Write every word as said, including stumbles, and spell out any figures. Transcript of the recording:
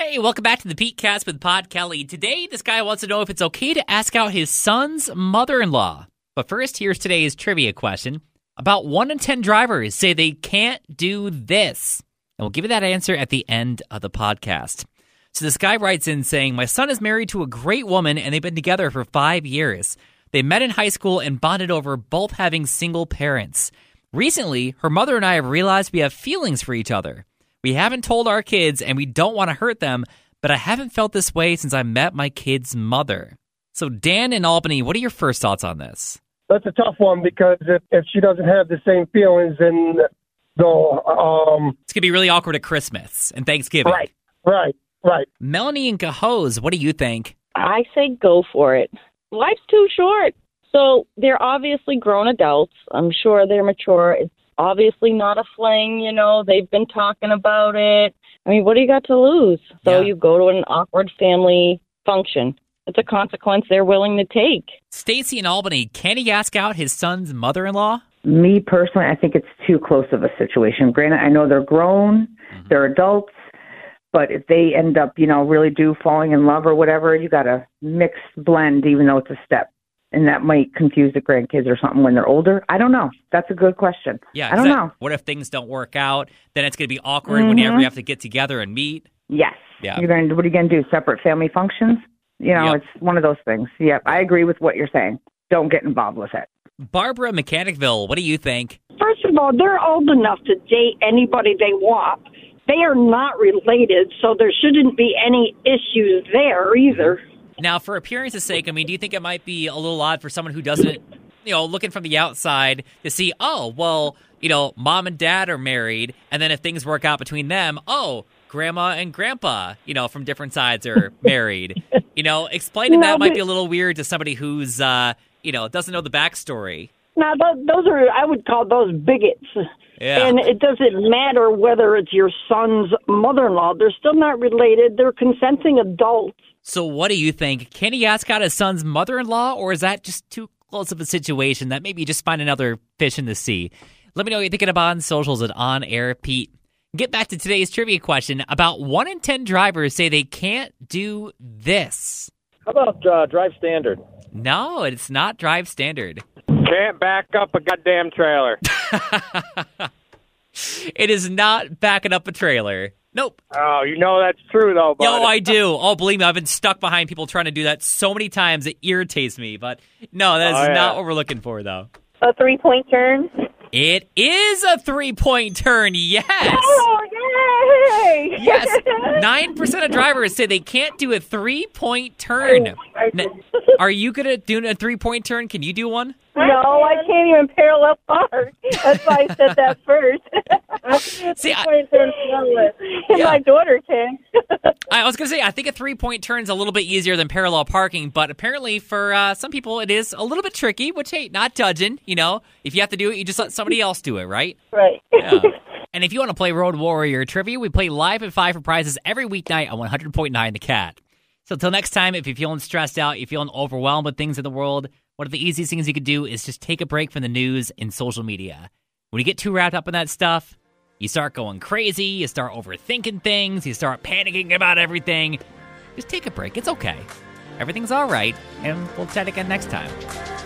Hey, welcome back to the PeteCast with Pod Kelly. Today, this guy wants to know if it's okay to ask out his son's mother-in-law. But first, here's today's trivia question. About one in ten drivers say they can't do this. And we'll give you that answer at the end of the podcast. So this guy writes in saying, my son is married to a great woman, and they've been together for five years. They met in high school and bonded over both having single parents. Recently, her mother and I have realized we have feelings for each other. We haven't told our kids, and we don't want to hurt them, but I haven't felt this way since I met my kid's mother. So, Dan in Albany, what are your first thoughts on this? That's a tough one, because if, if she doesn't have the same feelings, then they'll, um... it's going to be really awkward at Christmas and Thanksgiving. Right, right, right. Melanie in Cohoes, what do you think? I say go for it. Life's too short. So, they're obviously grown adults. I'm sure they're mature. It's obviously not a fling, you know, they've been talking about it. I mean, what do you got to lose? So yeah. You go to an awkward family function. It's a consequence they're willing to take. Stacy in Albany, can he ask out his son's mother-in-law? Me personally, I think it's too close of a situation. Granted, I know they're grown, mm-hmm. They're adults, but if they end up, you know, really do falling in love or whatever, you got a mixed blend, even though it's a step. And that might confuse the grandkids or something when they're older. I don't know. That's a good question. Yeah, I don't that, know. What if things don't work out? Then it's going to be awkward mm-hmm. whenever you have to get together and meet. Yes. Yeah. You're going to, what are you going to do? Separate family functions? You know, yep. It's one of those things. Yep. I agree with what you're saying. Don't get involved with it. Barbara, Mechanicville, what do you think? First of all, they're old enough to date anybody they want. They are not related, so there shouldn't be any issues there either. Now, for appearance's sake, I mean, do you think it might be a little odd for someone who doesn't, you know, looking from the outside to see, oh, well, you know, mom and dad are married, and then if things work out between them, oh, grandma and grandpa, you know, from different sides are married. You know, explaining no, that might be a little weird to somebody who's, uh, you know, doesn't know the backstory. Now, those are, I would call those bigots. Yeah. And it doesn't matter whether it's your son's mother-in-law. They're still not related. They're consenting adults. So what do you think? Can he ask out his son's mother-in-law, or is that just too close of a situation that maybe you just find another fish in the sea? Let me know what you're thinking about on socials at On Air Pete. Get back to today's trivia question. About one in ten drivers say they can't do this. How about uh, drive standard? No, it's not drive standard. Can't back up a goddamn trailer. It is not backing up a trailer. Nope. Oh, you know that's true, though, buddy. No, I do. Oh, believe me, I've been stuck behind people trying to do that so many times it irritates me. But no, that is oh, yeah. not what we're looking for, though. A three-point turn? It is a three-point turn, yes. Oh, yay! Yes. nine percent of drivers say they can't do a three-point turn. Oh, now, are you going to do a three-point turn? Can you do one? No, I can't even parallel park. That's why I said that first. See, I, yeah. My daughter can. I was going to say, I think a three-point turn is a little bit easier than parallel parking, but apparently for uh, some people it is a little bit tricky, which, hey, not judging, you know. If you have to do it, you just let somebody else do it, right? Right. Yeah. And if you want to play Road Warrior Trivia, we play live at five for prizes every weeknight on one hundred point nine The Cat. So till next time, if you're feeling stressed out, you're feeling overwhelmed with things in the world, one of the easiest things you could do is just take a break from the news and social media. When you get too wrapped up in that stuff, you start going crazy, you start overthinking things, you start panicking about everything. Just take a break. It's okay. Everything's all right, and we'll chat again next time.